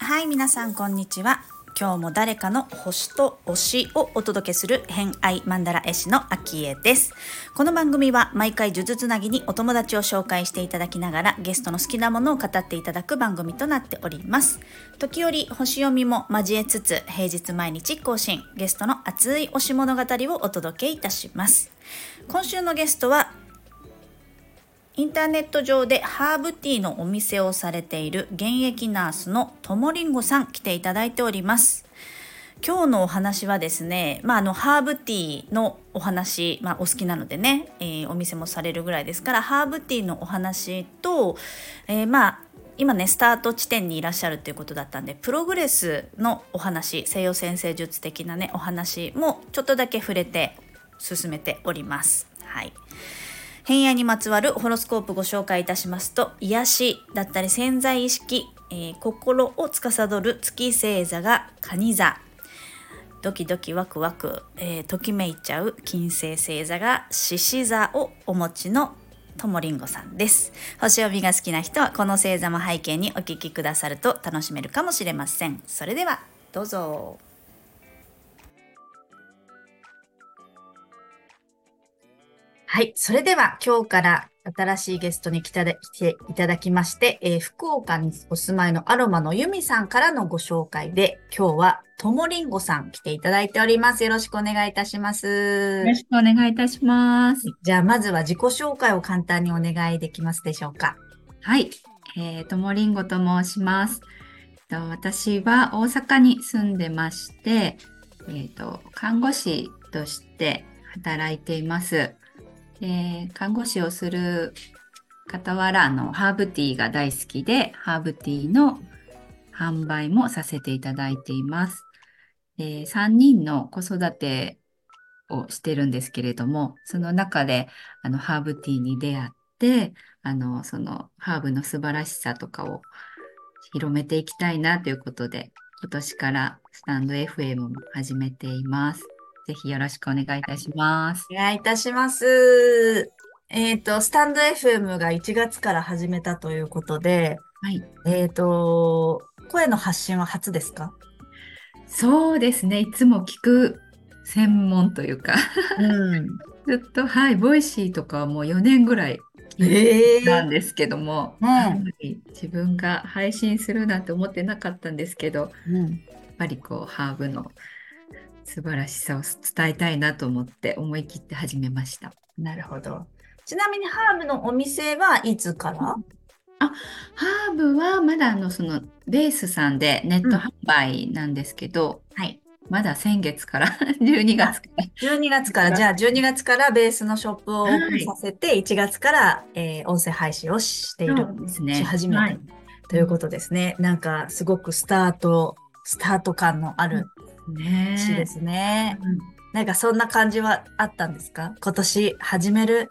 はい、皆さんこんにちは。今日も誰かの星と推しをお届けする偏愛マンダラ絵師のアキエです。この番組は毎回数珠つなぎにお友達を紹介していただきながらゲストの好きなものを語っていただく番組となっております。時折星読みも交えつつ平日毎日更新、ゲストの熱い推し物語をお届けいたします。今週のゲストはインターネット上でハーブティーのお店をされている現役ナースのともりんごさん、来ていただいております。今日のお話はですね、ハーブティーのお話、お好きなのでね、お店もされるぐらいですから、ハーブティーのお話と、今ねスタート地点にいらっしゃるということだったんで、プログレスのお話、西洋占星術的なねお話もちょっとだけ触れて進めております。はい。偏愛にまつわるホロスコープご紹介いたしますと、癒しだったり潜在意識、心を司る月星座が蟹座、ドキドキワクワク、ときめいちゃう金星星座が獅子座をお持ちのともりんごさんです。星読みが好きな人はこの星座も背景にお聞きくださると楽しめるかもしれません。それではどうぞ。はい、それでは今日から新しいゲストに来ていただきまして、福岡にお住まいのアロマのユミさんからのご紹介で、今日はともりんごさん来ていただいております。よろしくお願いいたします。よろしくお願いいたします。じゃあまずは自己紹介を簡単にお願いできますでしょうか。はい、ともりんごと申します。私は大阪に住んでまして、看護師として働いています。看護師をする傍らハーブティーが大好きで、ハーブティーの販売もさせていただいています。3人の子育てをしてるんですけれども、その中でハーブティーに出会って、そのハーブの素晴らしさとかを広めていきたいなということで、今年からスタンド FM も始めています。ぜひよろしくお願いいたします。お願いいたします。スタンド FM が1月から始めたということで、はい、声の発信は初ですか？そうですね。いつも聞く専門というか、ずっと、はい、ボイシーとかはもう4年ぐらい聞いたんですけども、自分が配信するなんて思ってなかったんですけど、やっぱりハーブの素晴らしさを伝えたいなと思って思い切って始めました。なるほど。ちなみにハーブのお店はいつから？ハーブはまだそのベースさんでネット販売なんですけど、はい、まだ先月から12月からじゃあ12月からベースのショップをオープンさせて、1月から、音声配信をしているんですね。始めた、はい、ということですね。なんかすごくスタート感のあるね、そうですね、なんかそんな感じはあったんですか？今年始める、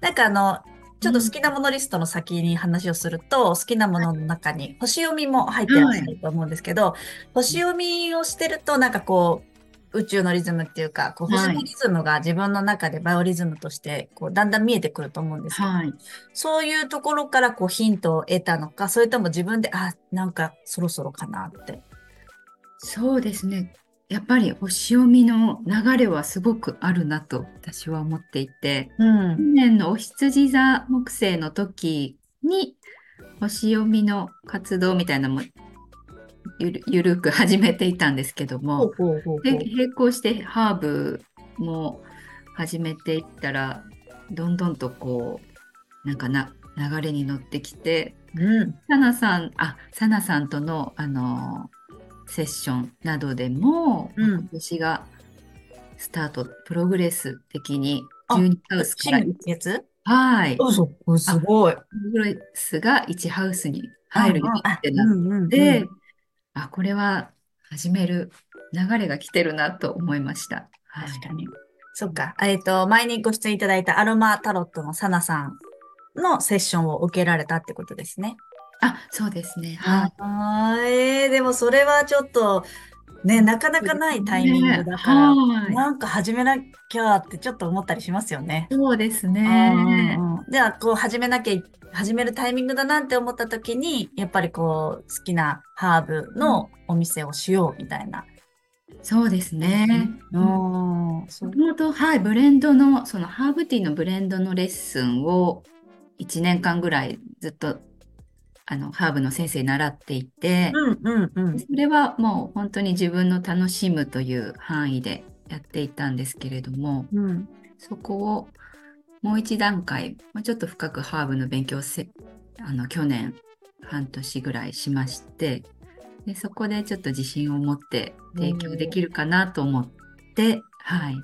なんかちょっと好きなものリストの先に話をすると、好きなものの中に星読みも入ってらっしゃると思うんですけど、星読みをしてるとなんか宇宙のリズムっていうか、星のリズムが自分の中でバイオリズムとしてだんだん見えてくると思うんですけど、はい、そういうところからヒントを得たのか、それとも自分でなんかそろそろかなって。そうですね、やっぱり星読みの流れはすごくあるなと私は思っていて、去年のお羊座木星の時に星読みの活動みたいなのもゆるく始めていたんですけども、で並行してハーブも始めていったら、どんどんとなんか流れに乗ってきて、サナさんとのセッションなどでも、今年がスタート、プログレス的に12ハウスから1月、はい、すごい、プログレスが1ハウスに入るようになってなって、これは始める流れが来てるなと思いました。確かに、そっか、前にご出演いただいたアロマタロットのサナさんのセッションを受けられたってことですね。そうですね。でもそれはちょっとね、なかなかないタイミングだから、ね、なんか始めなきゃってちょっと思ったりしますよね。そうですね。じゃあこう始めるタイミングだなって思った時にやっぱりこう好きなハーブのお店をしようみたいな。そうですね。もともとブレンドのそのハーブティーのブレンドのレッスンを1年間ぐらいずっとハーブの先生に習っていて、それはもう本当に自分の楽しむという範囲でやっていたんですけれども、そこをもう一段階ちょっと深くハーブの勉強を去年半年ぐらいしまして、でそこでちょっと自信を持って提供できるかなと思って、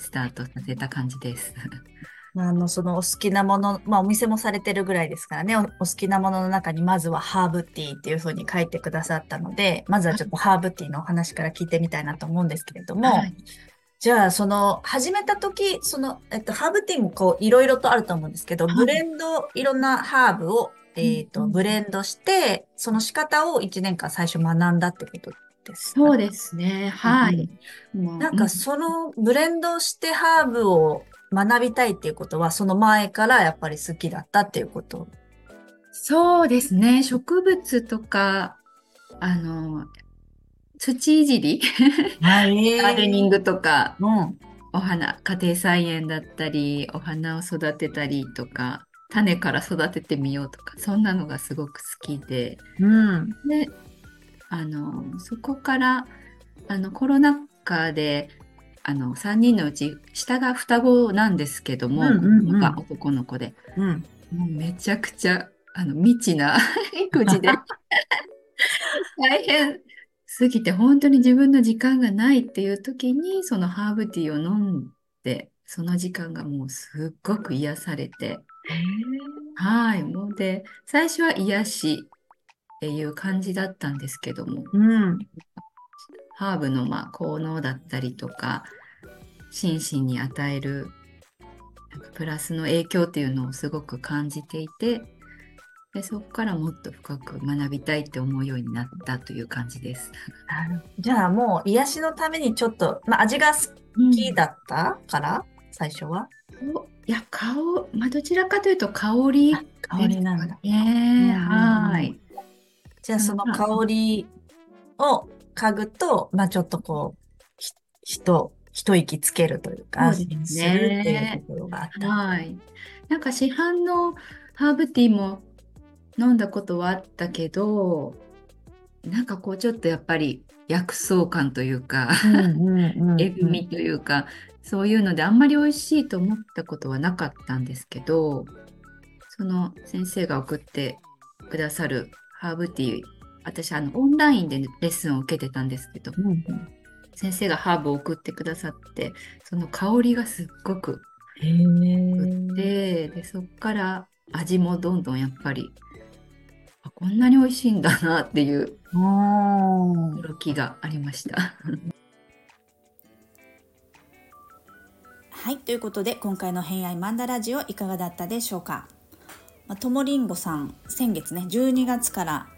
スタートさせた感じです。そのお好きなもの、お店もされてるぐらいですからね、お好きなものの中にまずはハーブティーっていう風に書いてくださったので、まずはちょっとハーブティーのお話から聞いてみたいなと思うんですけれども、じゃあその始めた時、ハーブティーもこういろいろとあると思うんですけど、ブレンド、いろんなハーブを、ブレンドして、その仕方を1年間最初学んだってことですかね。そうですね。なんかそのブレンドしてハーブを学びたいっていうことはその前からやっぱり好きだったっていうこと。そうですね。植物とか土いじりガーデニングとか、お花、家庭菜園だったりお花を育てたりとか種から育ててみようとか、そんなのがすごく好きで、でそこからコロナ禍で3人のうち下が双子なんですけども、男の子で、もうめちゃくちゃ未知な育児で大変すぎて、本当に自分の時間がないっていう時にそのハーブティーを飲んで、その時間がもうすっごく癒されて、もうで最初は癒しっていう感じだったんですけども、ハーブの効能だったりとか、心身に与えるなんかプラスの影響っていうのをすごく感じていて、でそこからもっと深く学びたいって思うようになったという感じです。じゃあもう癒しのためにちょっと、味が好きだったから、最初は。いやどちらかというと香りなんだ。じゃあその香りを嗅ぐと、ちょっとこう一息つけるというか、安心するっていうところがあった。なんか市販のハーブティーも飲んだことはあったけど、なんかこうちょっとやっぱり薬草感というか、えぐみというか、そういうのであんまり美味しいと思ったことはなかったんですけど、その先生が送ってくださるハーブティー、私オンラインでレッスンを受けてたんですけど、先生がハーブを送ってくださって、その香りがすっごく良くて、でそっから味もどんどんやっぱりこんなに美味しいんだなっていう驚きがありましたということで、今回の偏愛マンダラジオいかがだったでしょうか。ともりんごさん、先月ね、12月から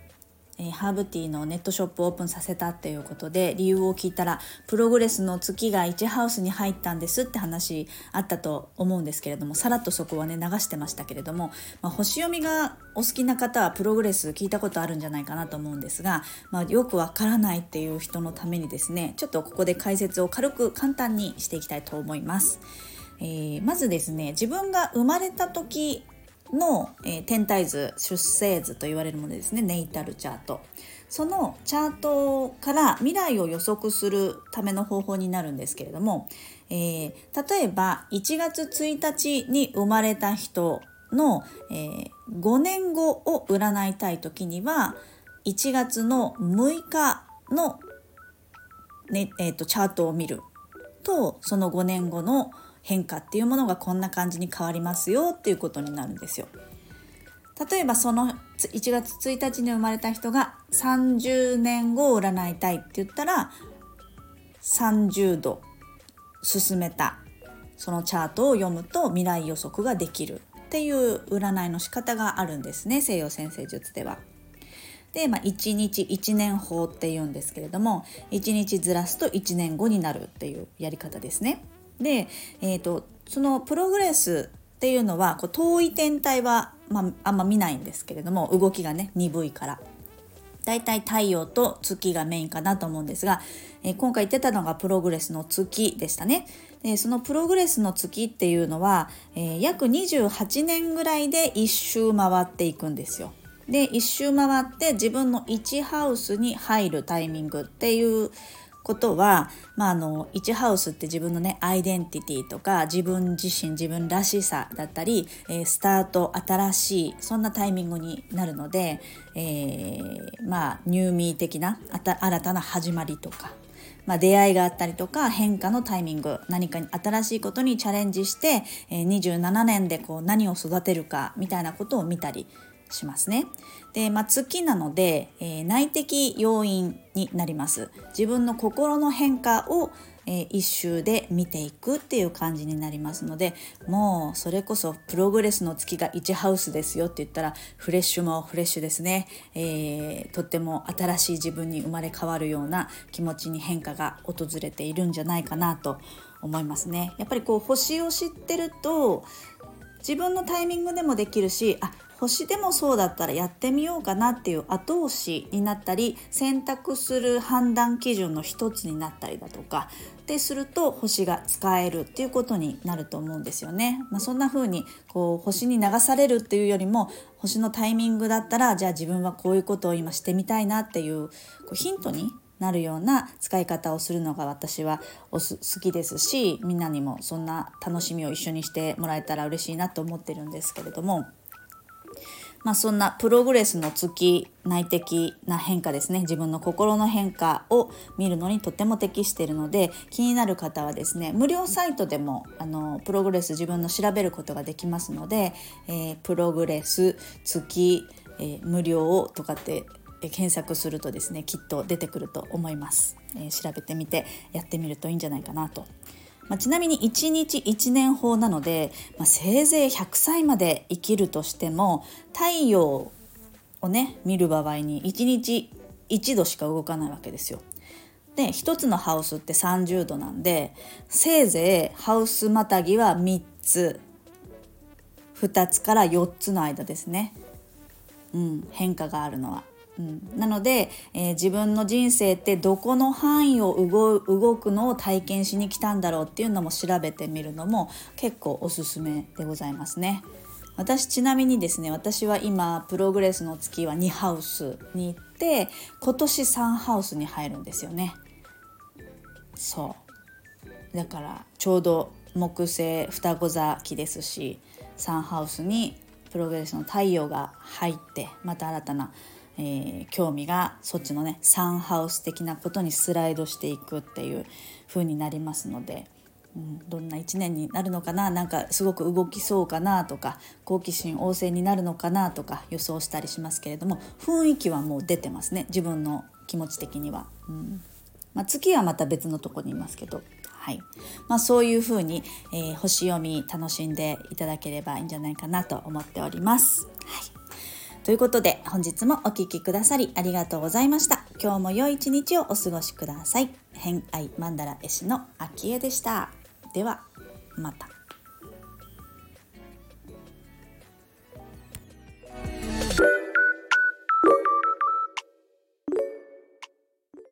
ハーブティーのネットショップをオープンさせたっていうことで、理由を聞いたらプログレスの月が1ハウスに入ったんですって話あったと思うんですけれども、さらっとそこはね流してましたけれども、星読みがお好きな方はプログレス聞いたことあるんじゃないかなと思うんですが、よくわからないっていう人のためにですね、ちょっとここで解説を軽く簡単にしていきたいと思います。まずですね、自分が生まれた時の、天体図、出生図と言われるものですね、ネイタルチャート。そのチャートから未来を予測するための方法になるんですけれども、例えば1月1日に生まれた人の、5年後を占いたいときには、1月の6日の、チャートを見ると、その5年後の変化っていうものがこんな感じに変わりますよっていうことになるんですよ。例えばその1月1日に生まれた人が30年後を占いたいって言ったら、30度進めたそのチャートを読むと未来予測ができるっていう占いの仕方があるんですね、西洋占星術では。で、1日1年法っていうんですけれども、1日ずらすと1年後になるっていうやり方ですね。で、そのプログレスっていうのはこう遠い天体は、あんま見ないんですけれども、動きがね鈍いからだいたい太陽と月がメインかなと思うんですが、今回言ってたのがプログレスの月でしたね。で、そのプログレスの月っていうのは、約28年ぐらいで一周回っていくんですよ。で、一周回って自分の1ハウスに入るタイミングっていうことは、1ハウスって自分のねアイデンティティとか自分自身、自分らしさだったり、スタート、新しい、そんなタイミングになるので、ニューミー的な新たな始まりとか、出会いがあったりとか変化のタイミング、何か新しいことにチャレンジして、27年でこう何を育てるかみたいなことを見たりしますね。で、月なので、内的要因になります。自分の心の変化を、一周で見ていくっていう感じになりますので、もうそれこそプログレスの月が1ハウスですよって言ったらフレッシュもフレッシュですね。とっても新しい自分に生まれ変わるような気持ちに変化が訪れているんじゃないかなと思いますね。やっぱりこう星を知ってると自分のタイミングでもできるし、星でもそうだったらやってみようかなっていう後押しになったり、選択する判断基準の一つになったりだとかですると、星が使えるっていうことになると思うんですよね。そんな風にこう星に流されるっていうよりも、星のタイミングだったらじゃあ自分はこういうことを今してみたいなっていうヒントになるような使い方をするのが私は好きですし、みんなにもそんな楽しみを一緒にしてもらえたら嬉しいなと思ってるんですけれども、そんなプログレスの月、内的な変化ですね、自分の心の変化を見るのにとても適しているので、気になる方はですね、無料サイトでもプログレス自分の調べることができますので、プログレス月、無料とかって検索するとですね、きっと出てくると思います。調べてみてやってみるといいんじゃないかなと。ちなみに1日1年法なので、せいぜい100歳まで生きるとしても、太陽をね見る場合に1日1度しか動かないわけですよ。で、1つのハウスって30度なんで、せいぜいハウスまたぎは3つ2つから4つの間ですね、変化があるのは。なので、自分の人生ってどこの範囲を動くのを体験しに来たんだろうっていうのも調べてみるのも結構おすすめでございますね。ちなみにですね、私は今プログレスの月は2ハウスに行って、今年3ハウスに入るんですよね。そうだからちょうど木星双子座期ですし、3ハウスにプログレスの太陽が入って、また新たな興味がそっちのねサンハウス的なことにスライドしていくっていう風になりますので、どんな1年になるのかな、なんかすごく動きそうかなとか、好奇心旺盛になるのかなとか予想したりしますけれども、雰囲気はもう出てますね、自分の気持ち的には。月はまた別のとこにいますけど、そういう風に、星読み楽しんでいただければいいんじゃないかなと思っております。ということで、本日もお聞きくださりありがとうございました。今日も良い一日をお過ごしください。偏愛曼荼羅絵師のあきえでした。ではまた。